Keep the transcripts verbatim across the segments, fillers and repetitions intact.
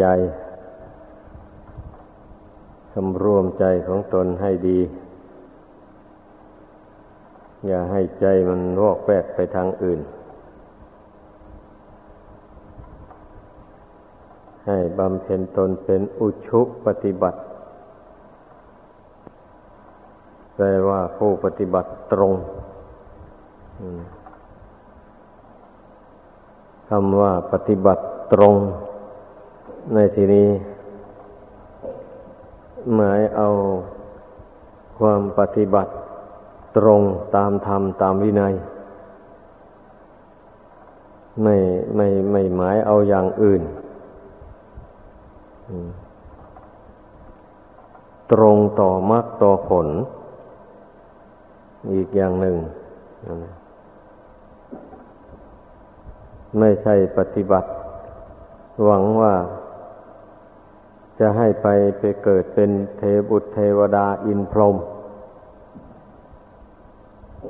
ใจสำรวมใจของตนให้ดีอย่าให้ใจมันวอกแวกไปทางอื่นให้บำเพ็ญตนเป็นอุชุปฏิบัติแปลว่าผู้ปฏิบัติตรงคำว่าปฏิบัติตรงในที่นี้หมายเอาความปฏิบัติตรงตามธรรมตามวินัยไม่ไม่ไม่หมายเอาอย่างอื่นตรงต่อมรรคต่อผลอีกอย่างหนึ่งไม่ใช่ปฏิบัติหวังว่าจะให้ไปไปเกิดเป็นเทบุตรเทวดาอินพรหม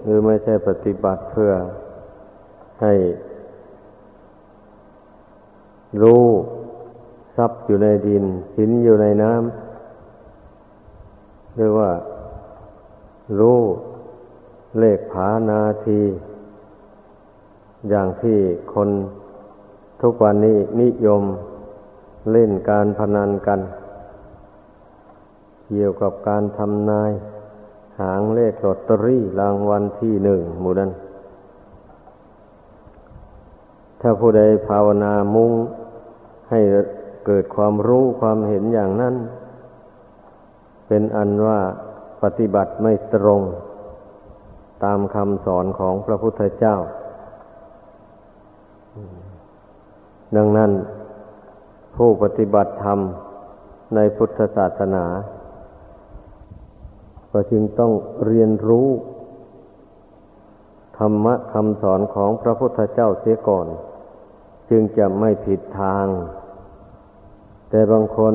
หรือไม่ใช่ปฏิบัติเพื่อให้รู้ทรัพย์อยู่ในดินสินอยู่ในน้ำหรือว่ารู้เลขผานาทีอย่างที่คนทุกวันนี้นิยมเล่นการพนันกันเกี่ยวกับการทำนายหางเลขลอตเตอรี่รางวัลที่หนึ่งหมู่นั้นถ้าผู้ใดภาวนามุ่งให้เกิดความรู้ความเห็นอย่างนั้นเป็นอันว่าปฏิบัติไม่ตรงตามคำสอนของพระพุทธเจ้าดังนั้นผู้ปฏิบัติธรรมในพุทธศาสนาก็จึงต้องเรียนรู้ธรรมะคำสอนของพระพุทธเจ้าเสียก่อนจึงจะไม่ผิดทางแต่บางคน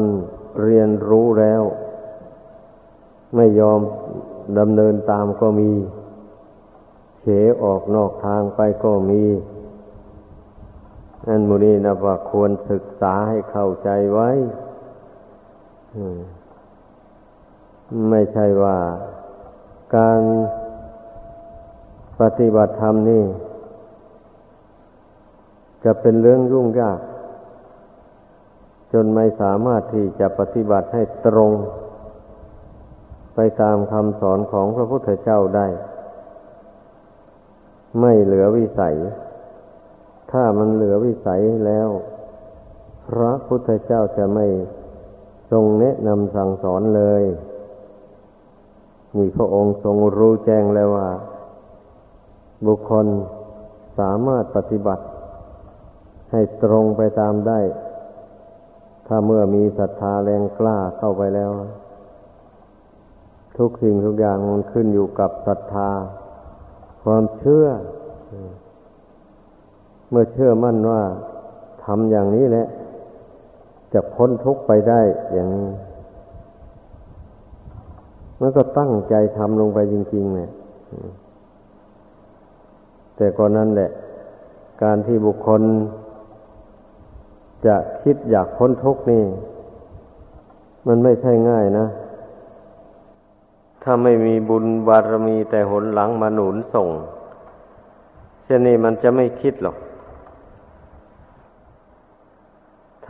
เรียนรู้แล้วไม่ยอมดำเนินตามก็มีเฉยออกนอกทางไปก็มีอันมูนี้นะว่าควรศึกษาให้เข้าใจไว้ไม่ใช่ว่าการปฏิบัติธรรมนี่จะเป็นเรื่องยุ่งยากจนไม่สามารถที่จะปฏิบัติให้ตรงไปตามคำสอนของพระพุทธเจ้าได้ไม่เหลือวิสัยถ้ามันเหลือวิสัยแล้วพระพุทธเจ้าจะไม่ทรงแนะนำสั่งสอนเลยนี่พระองค์ทรงรู้แจ้งแล้วว่าบุคคลสามารถปฏิบัติให้ตรงไปตามได้ถ้าเมื่อมีศรัทธาแรงกล้าเข้าไปแล้วทุกสิ่งทุกอย่างมันขึ้นอยู่กับศรัทธาความเชื่อเมื่อเชื่อมั่นว่าทำอย่างนี้แหละจะพ้นทุกข์ไปได้อย่างนี้มันก็ตั้งใจทำลงไปจริงๆเนี่ยแต่ก่อนนั้นแหละการที่บุคคลจะคิดอยากพ้นทุกข์นี่มันไม่ใช่ง่ายนะถ้าไม่มีบุญบารมีแต่หนหลังมาหนุนส่งเช่นนี้มันจะไม่คิดหรอก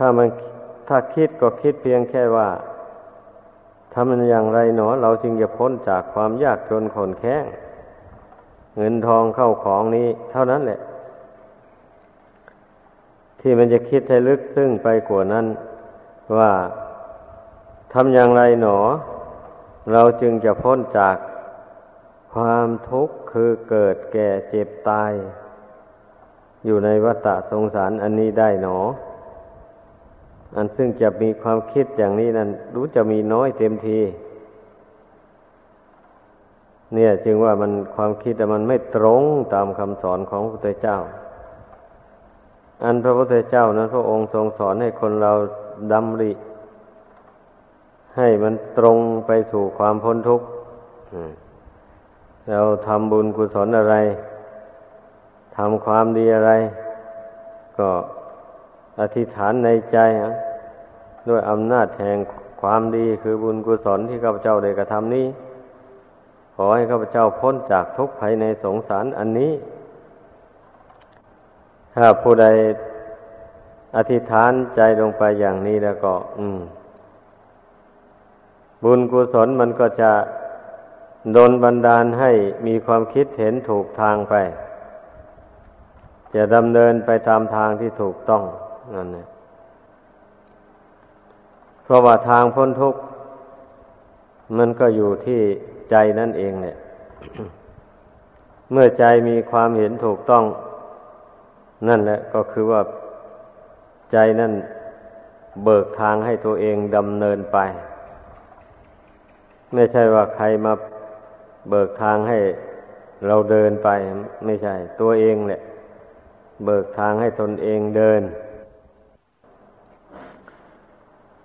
ถ้ามันถ้าคิดก็คิดเพียงแค่ว่าทำมันอย่างไรหนอเราจึงจะพ้นจากความยากจนขนแค้นเงินทองเข้าของนี้เท่านั้นแหละที่มันจะคิดให้ลึกซึ้งไปกว่านั้นว่าทำอย่างไรหนอเราจึงจะพ้นจากความทุกข์คือเกิดแก่เจ็บตายอยู่ในวัฏสงสารอันนี้ได้หนออันซึ่งจะมีความคิดอย่างนี้นั้นรู้จะมีน้อยเต็มทีเนี่ยจึงว่ามันความคิดมันไม่ตรงตามคำสอนของพระพุทธเจ้าอันพระพุทธเจ้านั้นพระองค์ทรงสอนให้คนเราดำริให้มันตรงไปสู่ความพ้นทุกข์เราทำบุญกุศลอะไรทำความดีอะไรก็อธิษฐานในใจ ด้วยอำนาจแห่งความดีคือบุญกุศลที่ข้าพเจ้าได้กระทำนี้ขอให้ข้าพเจ้าพ้นจากทุกข์ภายในสงสารอันนี้ถ้าผู้ใดอธิษฐานใจลงไปอย่างนี้แล้วก็อืมบุญกุศลมันก็จะดลบันดาลให้มีความคิดเห็นถูกทางไปจะดำเนินไปตามทางที่ถูกต้องนั่นแหละเพราะว่าทางพ้นทุกข์มันก็อยู่ที่ใจนั่นเองเนี่ย เมื่อใจมีความเห็นถูกต้องนั่นแหละก็คือว่าใจนั่นเบิกทางให้ตัวเองดำเนินไปไม่ใช่ว่าใครมาเบิกทางให้เราเดินไปไม่ใช่ตัวเองแหละเบิกทางให้ตนเองเดิน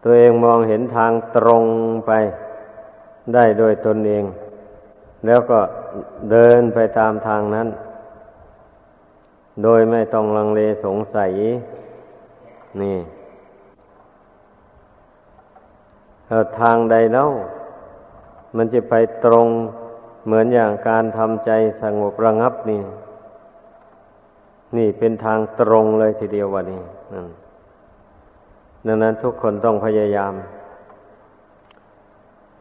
ตัวเองมองเห็นทางตรงไปได้โดยตนเองแล้วก็เดินไปตามทางนั้นโดยไม่ต้องลังเลสงสัยนี่ถ้าทางใดแล้วมันจะไปตรงเหมือนอย่างการทำใจสงบระงับนี่นี่เป็นทางตรงเลยทีเดียววะนี่ดังนั้นทุกคนต้องพยายาม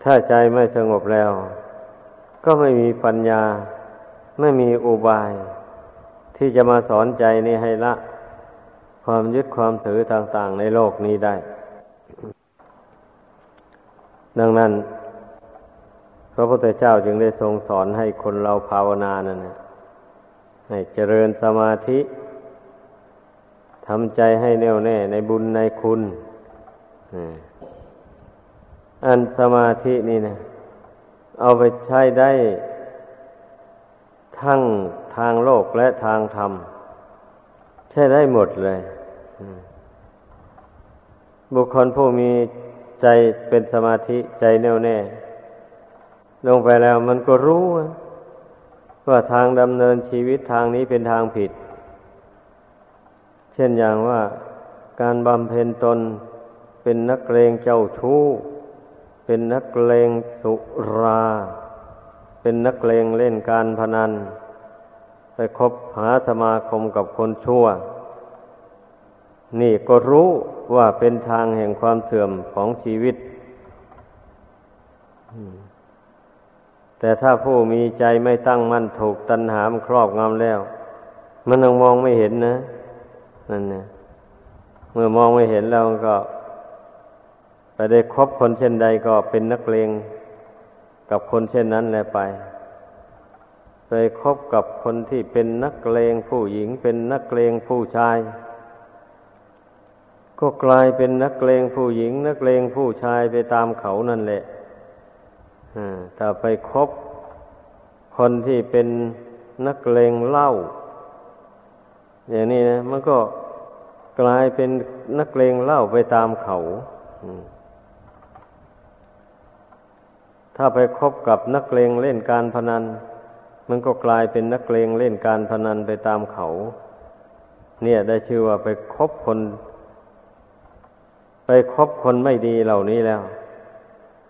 ถ้าใจไม่สงบแล้วก็ไม่มีปัญญาไม่มีอุบายที่จะมาสอนใจนี่ให้ละความยึดความถือต่างๆในโลกนี้ได้ดังนั้นพระพุทธเจ้าจึงได้ทรงสอนให้คนเราภาวนานั่นให้เจริญสมาธิทำใจให้แน่วแน่ในบุญในคุณอันสมาธินี่นะเอาไปใช้ได้ทั้งทางโลกและทางธรรมใช้ได้หมดเลยบุคคลผู้มีใจเป็นสมาธิใจแน่วแน่ลงไปแล้วมันก็รู้ว่าทางดำเนินชีวิตทางนี้เป็นทางผิดเช่นอย่างว่าการบำเพ็ญตนเป็นนักเลงเจ้าชู้เป็นนักเลงสุราเป็นนักเลงเล่นการพนันไปคบหาสมาคมกับคนชั่วนี่ก็รู้ว่าเป็นทางแห่งความเสื่อมของชีวิตแต่ถ้าผู้มีใจไม่ตั้งมั่นถูกตัณหามันครอบงำแล้วมันยังมองไม่เห็นนะนั่นนะเมื่อมองไม่เห็นแล้วก็ไปได้คบคนเช่นใดก็เป็นนักเลงกับคนเช่นนั้นแหละไปไปคบกับคนที่เป็นนักเลงผู้หญิงเป็นนักเลงผู้ชายก็กลายเป็นนักเลงผู้หญิงนักเลงผู้ชายไปตามเขานั่นแหละถ้าไปคบคนที่เป็นนักเลงเหล้าอย่างนี้นะมันก็กลายเป็นนักเลงเหล้าไปตามเขาถ้าไปคบกับนักเลงเล่นการพนันมันก็กลายเป็นนักเลงเล่นการพนันไปตามเขาเนี่ยได้ชื่อว่าไปคบคนไปคบคนไม่ดีเหล่านี้แล้ว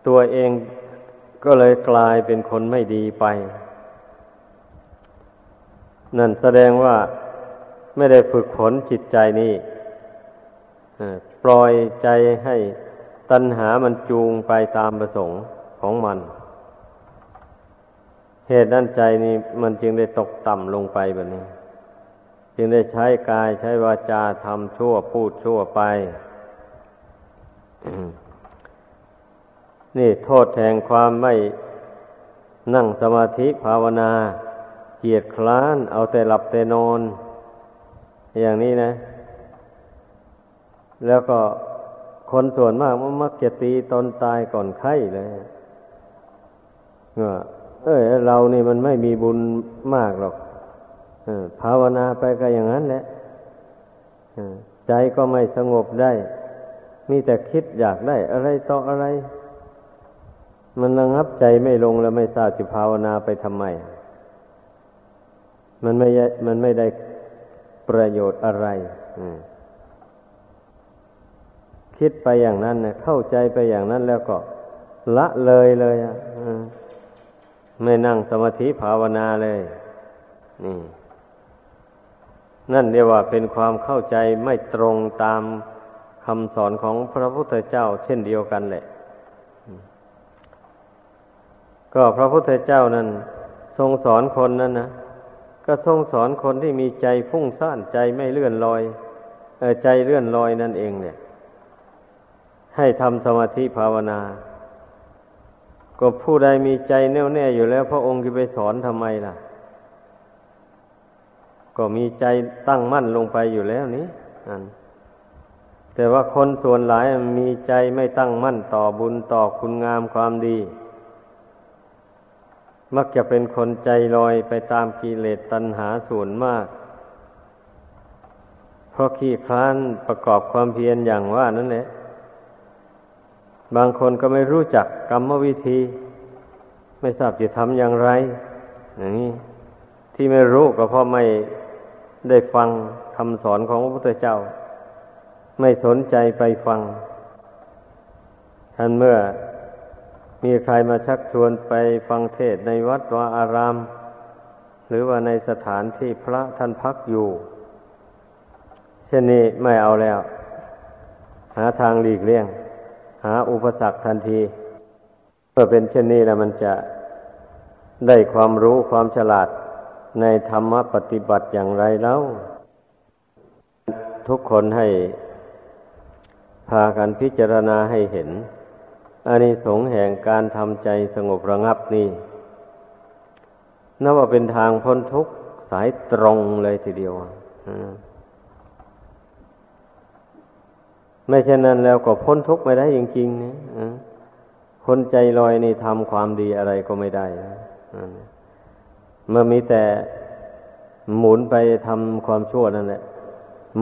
ตัวเองก็เลยกลายเป็นคนไม่ดีไปนั่นแสดงว่าไม่ได้ฝึกฝนจิตใจนี่ปล่อยใจให้ตัณหามันจูงไปตามประสงค์ของมันเหตุนั้นใจนี่มันจึงได้ตกต่ำลงไปแบบนี้จึงได้ใช้กายใช้วาจาทำชั่วพูดชั่วไป นี่โทษแห่งความไม่นั่งสมาธิภาวนาเกียจคร้านเอาแต่หลับแต่นอนอย่างนี้นะแล้วก็คนส่วนมากมันมักจะตีตนตายก่อนไข้เลยว่าเอ้ยเรานี่มันไม่มีบุญมากหรอกภาวนาไปก็อย่างนั้นแหละใจก็ไม่สงบได้มีแต่คิดอยากได้อะไรต่ออะไรมันระงับใจไม่ลงแล้วไม่ทราบจะภาวนาไปทำไมมันไม่มันไม่ได้ประโยชน์อะไร คิดไปอย่างนั้นเนี่ยเข้าใจไปอย่างนั้นแล้วก็ละเลยเลยอ่ะไม่นั่งสมาธิภาวนาเลยนี่นั่นเรียกว่าเป็นความเข้าใจไม่ตรงตามคำสอนของพระพุทธเจ้าเช่นเดียวกันแหละก็พระพุทธเจ้านั้นทรงสอนคนนั้นนะก็ทรงสอนคนที่มีใจฟุ้งซ่านใจไม่เลื่อนลอยเอ่อใจเลื่อนลอยนั่นเองเนี่ยให้ทำสมาธิภาวนาก็ผู้ใดมีใจแน่วแน่อยู่แล้วพระองค์จะไปสอนทำไมล่ะก็มีใจตั้งมั่นลงไปอยู่แล้วนี้นั่นแต่ว่าคนส่วนหลายมีใจไม่ตั้งมั่นต่อบุญต่อคุณงามความดีมักจะเป็นคนใจลอยไปตามกิเลสตัณหาส่วนมากเพราะขี้คร้านประกอบความเพียรอย่างว่านั่นแหละบางคนก็ไม่รู้จักกรรมวิธีไม่ทราบจะทำอย่างไรอย่างนี้ที่ไม่รู้ก็เพราะไม่ได้ฟังคำสอนของพระพุทธเจ้าไม่สนใจไปฟังท่านเมื่อมีใครมาชักชวนไปฟังเทศในวัดวาอารามหรือว่าในสถานที่พระท่านพักอยู่เช่นนี้ไม่เอาแล้วหาทางหลีกเลี่ยงหาอุปสรรคทันทีเมื่อเป็นเช่นนี้แล้วมันจะได้ความรู้ความฉลาดในธรรมปฏิบัติอย่างไรแล้วทุกคนให้พากันพิจารณาให้เห็นอานิสงส์แห่งการทำใจสงบระงับนี่นับว่าเป็นทางพ้นทุกข์สายตรงเลยทีเดียวไม่เช่นนั้นแล้วก็พ้นทุกข์ไม่ได้จริงๆนะคนใจลอยนี่ทำความดีอะไรก็ไม่ได้เมื่อมีแต่หมุนไปทำความชั่วนั่นแหละ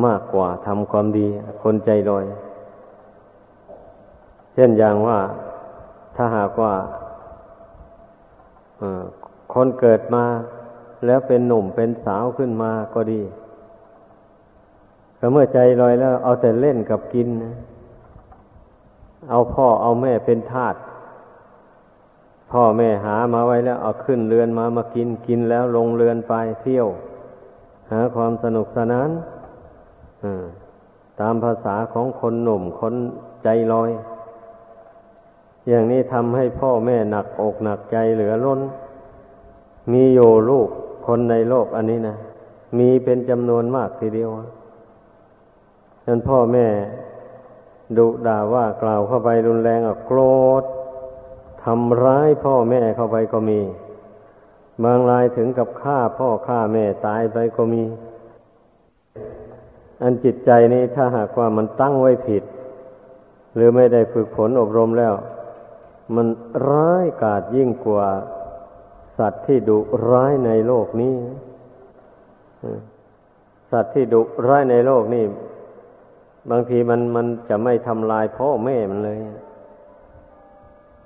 มากกว่าทำความดีคนใจลอยเช่นอย่างว่าถ้าหากว่าคนเกิดมาแล้วเป็นหนุ่มเป็นสาวขึ้นมาก็ดีก็เมื่อใจลอยแล้วเอาแต่เล่นกับกินนะเอาพ่อเอาแม่เป็นทาสพ่อแม่หามาไว้แล้วเอาขึ้นเรือนมามากินกินแล้วลงเรือนไปเที่ยวหาความสนุกสนานตามภาษาของคนหนุ่มคนใจลอยอย่างนี้ทำให้พ่อแม่หนักอกหนักใจเหลือล้นมีโยลูกคนในโลกอันนี้นะมีเป็นจำนวนมากทีเดียวจนพ่อแม่ดุด่าว่ากล่าวเข้าไปรุนแรงอ่ะโกรธทำร้ายพ่อแม่เข้าไปก็มีบางรายถึงกับฆ่าพ่อฆ่าแม่ตายไปก็มีอันจิตใจนี้ถ้าหากว่ามันตั้งไว้ผิดหรือไม่ได้ฝึกฝนอบรมแล้วมันร้ายกาจยิ่งกว่าสัตว์ที่ดุร้ายในโลกนี้สัตว์ที่ดุร้ายในโลกนี้บางทีมันมันจะไม่ทำลายพ่อแม่มันเลย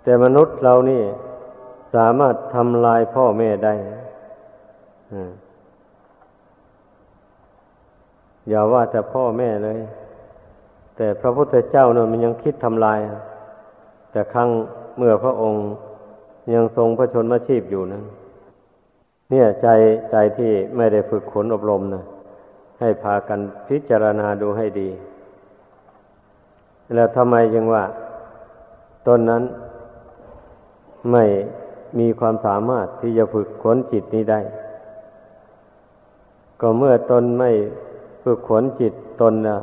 แต่มนุษย์เรานี่สามารถทำลายพ่อแม่ได้อย่าว่าแต่พ่อแม่เลยแต่พระพุทธเจ้าเนี่ยมันยังคิดทำลายแต่ครั้งเมื่อพระองค์ยังทรงพระชนมชีพอยู่นั้นเนี่ยใจใจที่ไม่ได้ฝึกขนอบรมนะให้พากันพิจารณาดูให้ดีแล้วทำไมจึงว่าตนนั้นไม่มีความสามารถที่จะฝึกขนจิตนี้ได้ก็เมื่อตนไม่ฝึกขนจิตตนนะ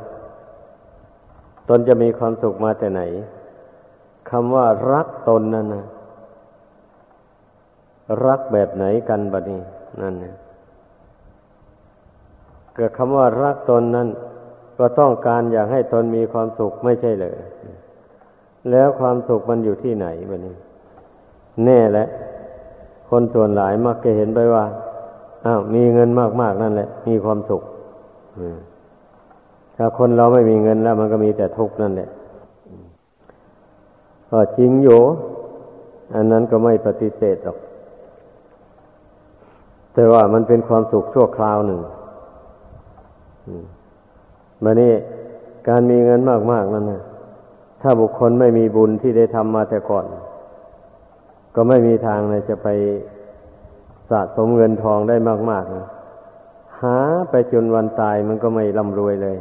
ตนจะมีความสุขมาแต่ไหนคำว่ารักตนนั่นนะรักแบบไหนกันบัดนี้นั่นนะเกิดคำว่ารักตนนั้นก็ต้องการอยากให้ตนมีความสุขไม่ใช่เหรอแล้วความสุขมันอยู่ที่ไหนบัดนี้แน่แหละคนส่วนหลายมักจะเห็นไปว่าอ้าวมีเงินมากๆนั่นแหละมีความสุขถ้าคนเราไม่มีเงินแล้วมันก็มีแต่ทุกข์นั่นแหละก็จริงอยู่อันนั้นก็ไม่ปฏิเสธหรอกแต่ว่ามันเป็นความสุขชั่วคราวหนึ่งบัดนี้การมีเงินมากๆนั้นนะ ถ้าบุคคลไม่มีบุญที่ได้ทำมาแต่ก่อนก็ไม่มีทางเลยจะไปสะสมเงินทองได้มากๆหาไปจนวันตายมันก็ไม่ร่ำรวยเลย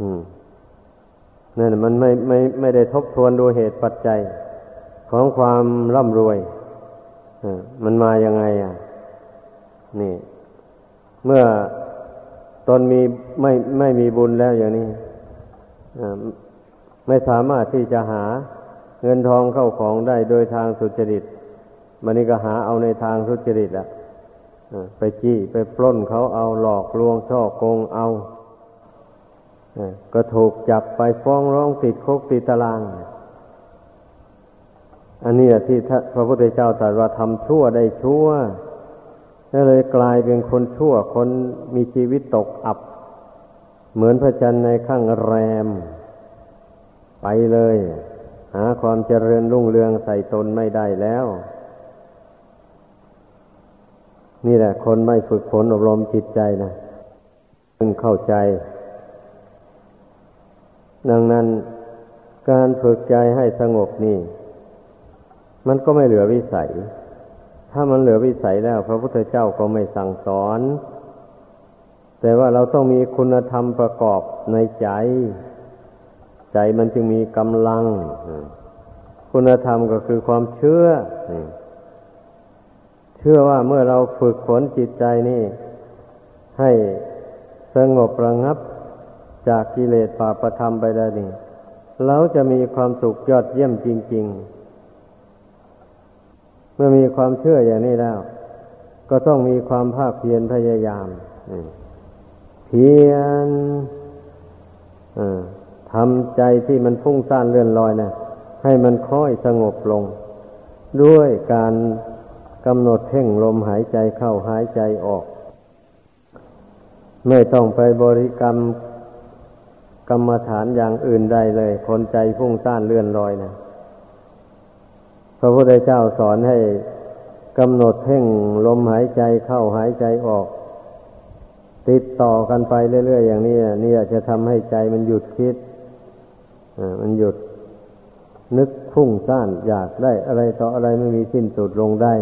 อืมนั่นมันไม่ไม่ไม่ได้ทบทวนดูเหตุปัจจัยของความร่ำรวยมันมายังไงอ่ะนี่เมื่อตนมีไม่ไม่มีบุญแล้วอย่างนี้ไม่สามารถที่จะหาเงินทองเข้าของได้โดยทางสุจริตมันนี่ก็หาเอาในทางสุจริตอ่ะไปจี้ไปปล้นเขาเอาหลอกลวงช่อโกงเอาก็ถูกจับไปฟ้องร้องติดคุกติดตารางอันนี้ที่พระพุทธเจ้าตรัสว่าทำชั่วได้ชั่วก็เลยกลายเป็นคนชั่วคนมีชีวิตตกอับเหมือนพระจันทร์ในข้างแรมไปเลยหาความเจริญรุ่งเรืองใส่ตนไม่ได้แล้วนี่แหละคนไม่ฝึกฝนอบรมจิตใจนะจึงเข้าใจดังนั้นการฝึกใจให้สงบนี่มันก็ไม่เหลือวิสัยถ้ามันเหลือวิสัยแล้วพระพุทธเจ้าก็ไม่สั่งสอนแต่ว่าเราต้องมีคุณธรรมประกอบในใจใจมันจึงมีกำลังคุณธรรมก็คือความเชื่อเชื่อว่าเมื่อเราฝึกฝนจิตใจนี่ให้สงบระงับจากกิเลสบาปธรรมไปแล้วนี่เราจะมีความสุขยอดเยี่ยมจริงๆเมื่อมีความเชื่ออย่างนี้แล้วก็ต้องมีความภาคเพียรพยายามเพียรทำใจที่มันฟุ้งซ่านเลื่อนลอยนะให้มันค่อยสงบลงด้วยการกำหนดเพ่งลมหายใจเข้าหายใจออกไม่ต้องไปบริกรรมกรรมฐานอย่างอื่นใดเลยคนใจฟุ้งซ่านเลื่อนลอยนะพระพุทธเจ้าสอนให้กำหนดเพ่งลมหายใจเข้าหายใจออกติดต่อกันไปเรื่อยๆอย่างนี้นี่จะทำให้ใจมันหยุดคิดมันหยุดนึกฟุ้งซ่านอยากได้อะไรต่ออะไรไม่มีสิ้นสุดลงได้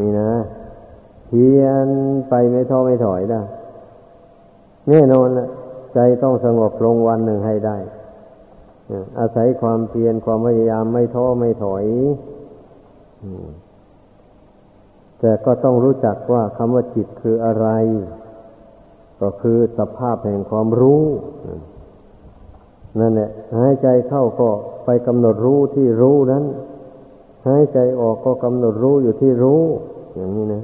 นี่นะเพียรไปไม่ท้อไม่ถอยนะแน่นอนนะใจต้องสงบลงวันหนึ่งให้ได้อาศัยความเพียรความพยายามไม่ท้อไม่ถอยแต่ก็ต้องรู้จักว่าคำว่าจิตคืออะไรก็คือสภาพแห่งความรู้นั่นแหละหายใจเข้าก็ไปกำหนดรู้ที่รู้นั้นหายใจออกก็กำหนดรู้อยู่ที่รู้อย่างนี้นะ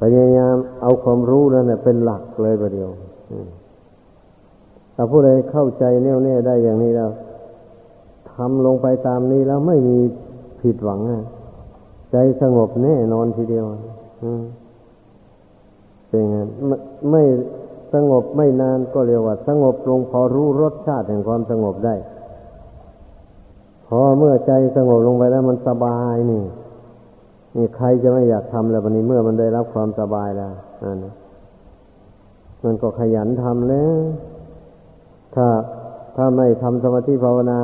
พยายามเอาความรู้นั่นแหละเป็นหลักเลยประเดี๋ยวถ้าผู้ใดเข้าใจแน่วแน่ได้อย่างนี้แล้วทำลงไปตามนี้แล้วไม่มีผิดหวังนะใจสงบแน่นอนทีเดียวเป็นไงไม่สงบไม่นานก็เรียกว่าสงบลงพอรู้รสชาติแห่งความสงบได้พอเมื่อใจสงบลงไปแล้วมันสบายนี่นี่ใครจะไม่อยากทำแล้ววันนี้เมื่อมันได้รับความสบายแล้วนั่นมันก็ขยันทำแล้วถ้าถ้าไม่ทำสมาธิภาวนา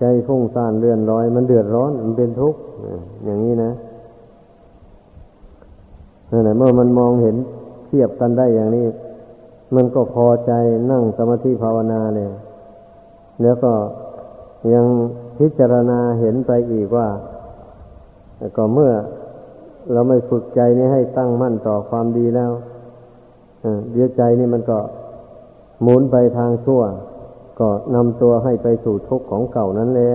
ใจฟุ้งซ่านเลื่อนลอยมันเดือดร้อนมันเป็นทุกข์อย่างนี้นะนั่นแหละเมื่อมันมองเห็นเทียบกันได้อย่างนี้มันก็พอใจนั่งสมาธิภาวนาเนี่ยแล้วก็ยังพิจารณาเห็นไปอีกว่าก็เมื่อเราไม่ฝึกใจนี้ให้ตั้งมั่นต่อความดีแล้วเดี๋ยวใจนี่มันก็หมุนไปทางชั่วก็นำตัวให้ไปสู่ทุกข์ของเก่านั้นแหละ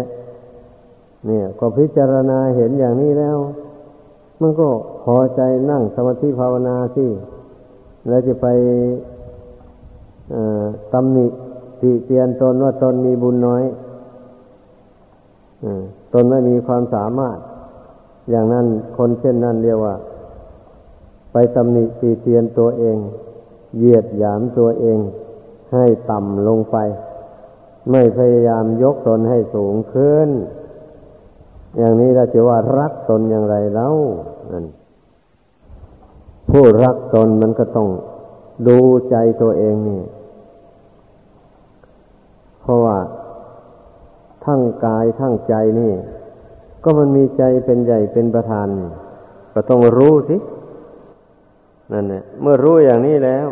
เนี่ยก็พิจารณาเห็นอย่างนี้แล้วมันก็พอใจนั่งสมาธิภาวนาสิแล้วจะไปตำหนิติเตียนตนว่าตนมีบุญน้อยตนไม่มีความสามารถอย่างนั้นคนเช่นนั้นเรียกว่าไปตำหนิติเตียนตัวเองเหยียดหยามตัวเองให้ต่ำลงไปไม่พยายามยกตนให้สูงขึ้นอย่างนี้เราจะว่ารักตนอย่างไรแล้วนั่นผู้รักตนมันก็ต้องดูใจตัวเองนี่ เพราะว่าทั้งกายทั้งใจนี่ก็มันมีใจเป็นใหญ่เป็นประธานก็ต้องรู้สินั่นแหละเมื่อรู้อย่างนี้แล้ว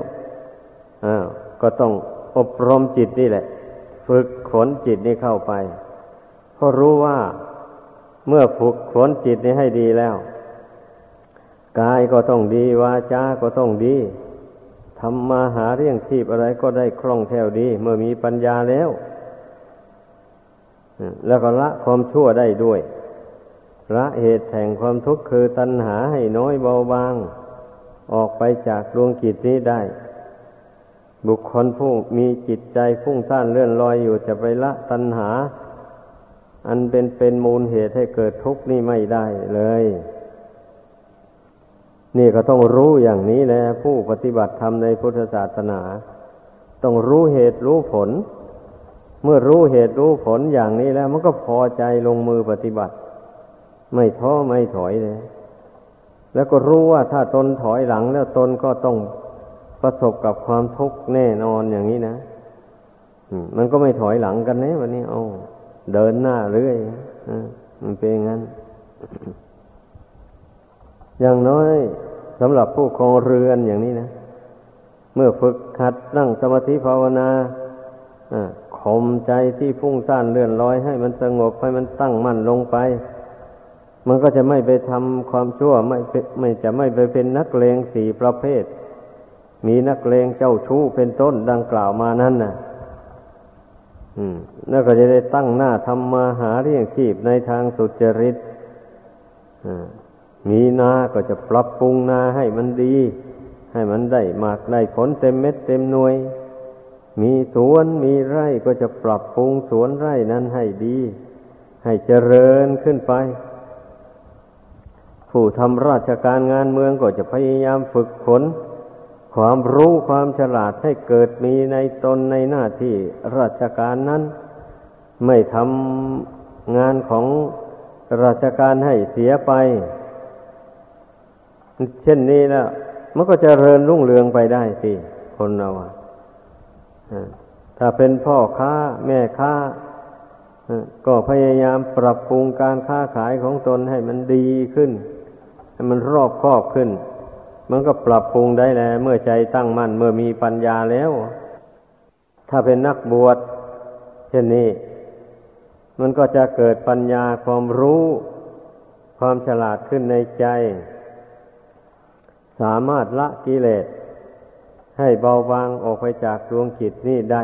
อ้าวก็ต้องอบรมจิตนี่แหละฝึกขนจิตนี่เข้าไปเพราะรู้ว่าเมื่อฝึกขนจิตนี่ให้ดีแล้วกายก็ต้องดีวาจาก็ต้องดีทำมาหาเรื่องชีพอะไรก็ได้คล่องแคล่วดีเมื่อมีปัญญาแล้วแล้วก็ละความชั่วได้ด้วยละเหตุแห่งความทุกข์คือตัณหาให้น้อยเบาบางออกไปจากดวงจิตนี้ได้บุคคลผู้มีจิตใจฟุ้งซ่านเลื่อนลอยอยู่จะไปละตัณหาอันเป็นเป็นมูลเหตุให้เกิดทุกข์นี่ไม่ได้เลยนี่ก็ต้องรู้อย่างนี้แหละผู้ปฏิบัติธรรมในพุทธศาสนาต้องรู้เหตุรู้ผลเมื่อรู้เหตุรู้ผลอย่างนี้แล้วมันก็พอใจลงมือปฏิบัติไม่ท้อไม่ถอยเลยแล้วก็รู้ว่าถ้าตนถอยหลังแล้วตนก็ต้องประสบกับความทุกข์แน่นอนอย่างนี้นะมันก็ไม่ถอยหลังกันนะวันนี้เอาเดินหน้าเรื่อยมันเป็นอย่างนั้น อย่างน้อยสำหรับผู้ครองเรือนอย่างนี้นะเมื่อฝึกหัดนั่งสมาธิภาวนาข่มใจที่ฟุ้งซ่านเลื่อนลอยให้มันสงบให้มันตั้งมั่นลงไปมันก็จะไม่ไปทำความชั่วไม่ไม่จะไม่ไปเป็นนักเลงสี่ประเภทมีนักเลงเจ้าชู้เป็นต้นดังกล่าวมานั้นน่ะอืมแล้วก็จะได้ตั้งหน้าทำมาหาเลี้ยงชีพในทางสุจริตมีนาก็จะปรับปรุงนาให้มันดีให้มันได้มากได้ผลเต็มเม็ดเต็มหน่วยมีสวนมีไร่ก็จะปรับปรุงสวนไร่นั้นให้ดีให้เจริญขึ้นไปผู้ทำราชการงานเมืองก็จะพยายามฝึกฝนความรู้ความฉลาดให้เกิดมีในตนในหน้าที่ราชการนั้นไม่ทำงานของราชการให้เสียไปเช่นนี้แล้วมันก็เจริญรุ่งเรืองไปได้สิคนเราถ้าเป็นพ่อค้าแม่ค้าก็พยายามปรับปรุงการค้าขายของตนให้มันดีขึ้นให้มันรอบคอบขึ้นมันก็ปรับปรุงได้แล้วเมื่อใจตั้งมั่นเมื่อมีปัญญาแล้วถ้าเป็นนักบวชเช่นนี้มันก็จะเกิดปัญญาความรู้ความฉลาดขึ้นในใจสามารถละกิเลสให้เบาบางออกไปจากดวงจิตนี้ได้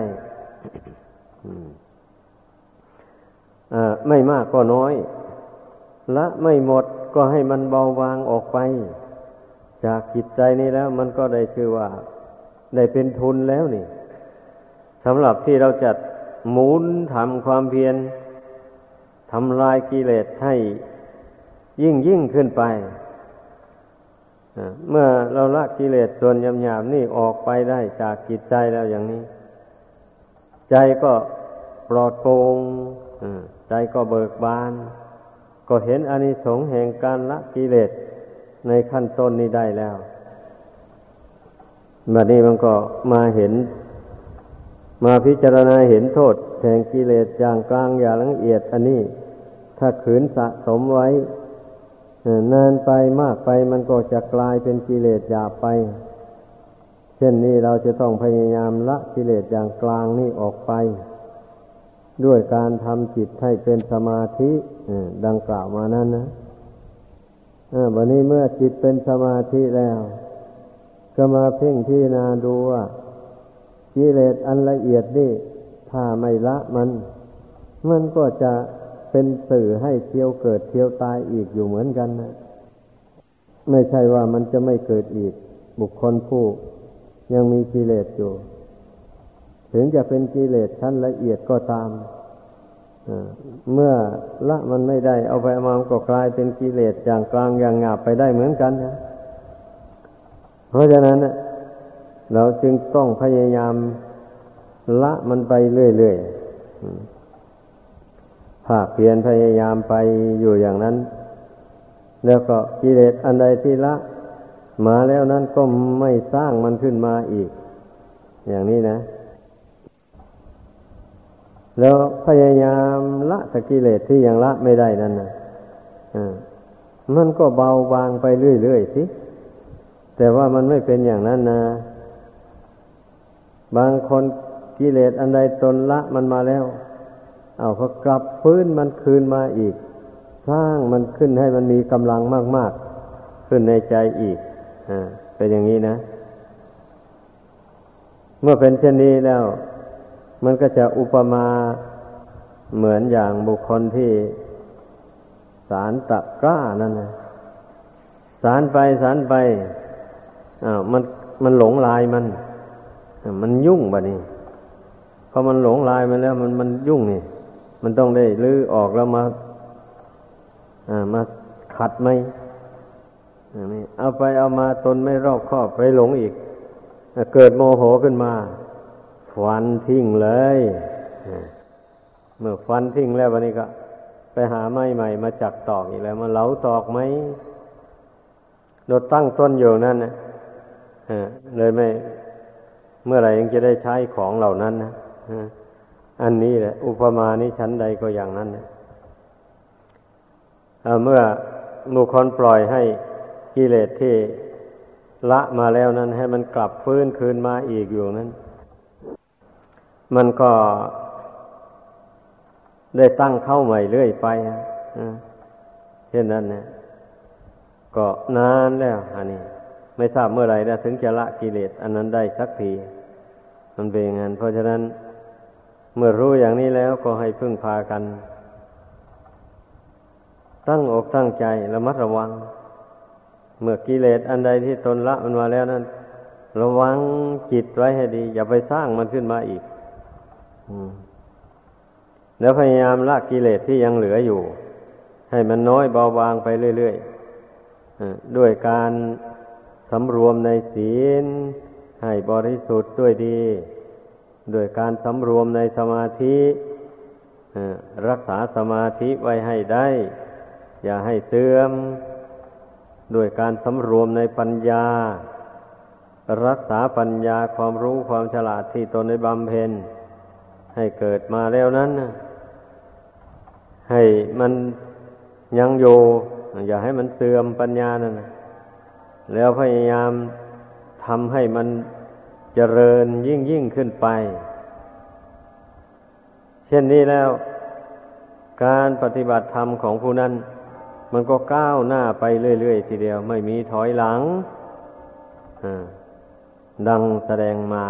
ไม่มากก็น้อยละไม่หมดก็ให้มันเบาบางออกไปจากจิตใจนี้แล้วมันก็ได้ชื่อว่าได้เป็นทุนแล้วนี่สำหรับที่เราจัดหมุนทำความเพียรทำลายกิเลสให้ยิ่งยิ่งขึ้นไปเมื่อเราละกิเลสส่วนหยาบๆนี่ออกไปได้จากจิตใจแล้วอย่างนี้ใจก็ปลอดโปร่งใจก็เบิกบานก็เห็นอานิสงส์แห่งการละกิเลสในขั้นต้นนี้ได้แล้วบัดนี้มันก็มาเห็นมาพิจารณาเห็นโทษแห่งกิเลสอย่างกลางอย่างละเอียดอันนี้ถ้าขืนสะสมไว้นานไปมากไปมันก็จะกลายเป็นกิเลสหยาบไปเช่นนี้เราจะต้องพยายามละกิเลสอย่างกลางนี้ออกไปด้วยการทำจิตให้เป็นสมาธิดังกล่าวมานั้นนะวันนี้เมื่อจิตเป็นสมาธิแล้วก็มาเพ่งพิจารณาดูว่ากิเลสอันละเอียดนี่ถ้าไม่ละมันมันก็จะเป็นสื่อให้เที่ยวเกิดเที่ยวตายอีกอยู่เหมือนกันนะไม่ใช่ว่ามันจะไม่เกิดอีกบุคคลผู้ยังมีกิเลสอยู่ถึงจะเป็นกิเลสชั้นละเอียดก็ตามเมื่อละมันไม่ได้เอาไปมามก็กลายเป็นกิเลสอย่างกลางอย่างหยาบไปได้เหมือนกันนะเพราะฉะนั้นเราจึงต้องพยายามละมันไปเรื่อยๆภาคเพียรพยายามไปอยู่อย่างนั้นแล้วก็กิเลสอันใดที่ละมาแล้วนั้นก็ไม่สร้างมันขึ้นมาอีกอย่างนี้นะ แล้วพยายามละกิเลสที่ยังละไม่ได้นั่นนะมันก็เบาบางไปเรื่อยๆสิแต่ว่ามันไม่เป็นอย่างนั้นนะบางคนกิเลสอันใดตนละมันมาแล้วเอาพอกลับฟื้นมันคืนมาอีกสร้างมันขึ้นให้มันมีกำลังมากๆขึ้นในใจอีกอ่าเป็นอย่างนี้นะเมื่อเป็นเช่นนี้แล้วมันก็จะอุปมาเหมือนอย่างบุคคลที่สารตะกร้านั่นนะสารไปสารไปอ้าวมันมันหลงลายมันมันยุ่งบัดนี้พอมันหลงลายมันแล้วมันมันยุ่งนี่มันต้องได้ลื้อออกแล้วมาอ่ามาขัดไหมเอาไปเอามาตนไม่รอบคอบไปหลงอีกเกิดโมโหขึ้นมาฟันทิ้งเลยเมื่อฟันทิ้งแล้ววันนี้ก็ไปหาไม้ใหม่มาจักตอกอีกแล้วมาเหลาตอกไหมโดดตั้งต้นอยู่นั่นนะเลยไม่เมื่อไหร่ยังจะได้ใช้ของเหล่านั้นนะอันนี้แหละอุปมานี้ชั้นใดก็อย่างนั้นนะเมื่อบุคคลปล่อยให้กิเลสที่ละมาแล้วนั้นให้มันกลับฟื้นคืนมาอีกอยู่นั้นมันก็ได้ตั้งเข้าใหม่เรื่อยไปนะเช่นนั้นนะก็นานแล้วอันนี้ไม่ทราบเมื่อไหร่นะถึงจะละกิเลสอันนั้นได้สักทีมันเป็นอย่างนั้นเพราะฉะนั้นเมื่อรู้อย่างนี้แล้วก็ให้พึ่งพากันตั้งอกตั้งใจระมัดระวังเมื่อกิเลสอันใดที่ตนละมันมาแล้วนั้นระวังจิตไว้ให้ดีอย่าไปสร้างมันขึ้นมาอีกแล้วพยายามละกิเลสที่ยังเหลืออยู่ให้มันน้อยเบาบางไปเรื่อยๆด้วยการสำรวมในศีลให้บริสุทธิ์ด้วยดีด้วยการสำรวมในสมาธิรักษาสมาธิไว้ให้ได้อย่าให้เสื่อมด้วยการสำรวมในปัญญารักษาปัญญาความรู้ความฉลาดที่ตนได้บำเพ็ญให้เกิดมาแล้วนั้นให้มันยังอยู่อย่าให้มันเสื่อมปัญญานั่นแล้วพยายามทำให้มันเจริญยิ่งยิ่งขึ้นไปเช่นนี้แล้วการปฏิบัติธรรมของผู้นั้นมันก็ก้าวหน้าไปเรื่อยๆทีเดียวไม่มีถอยหลังดังแสดงมา